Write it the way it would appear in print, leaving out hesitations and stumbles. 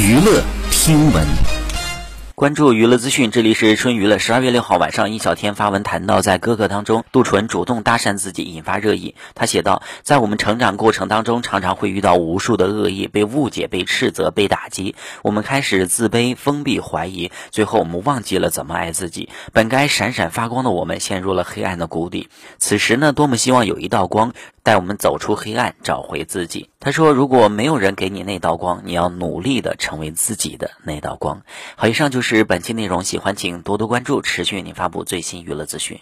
娱乐听闻，关注娱乐资讯，这里是春娱乐。12月6号晚上，易小天发文谈到在哥哥当中，杜淳主动搭讪自己，引发热议。他写道，在我们成长过程当中，常常会遇到无数的恶意，被误解、被斥责、被打击，我们开始自卑、封闭、怀疑，最后我们忘记了怎么爱自己。本该闪闪发光的我们，陷入了黑暗的谷底。此时呢，多么希望有一道光带我们走出黑暗，找回自己。他说，如果没有人给你那道光，你要努力的成为自己的那道光。好，以上就是本期内容，喜欢请多多关注，持续为您发布最新娱乐资讯。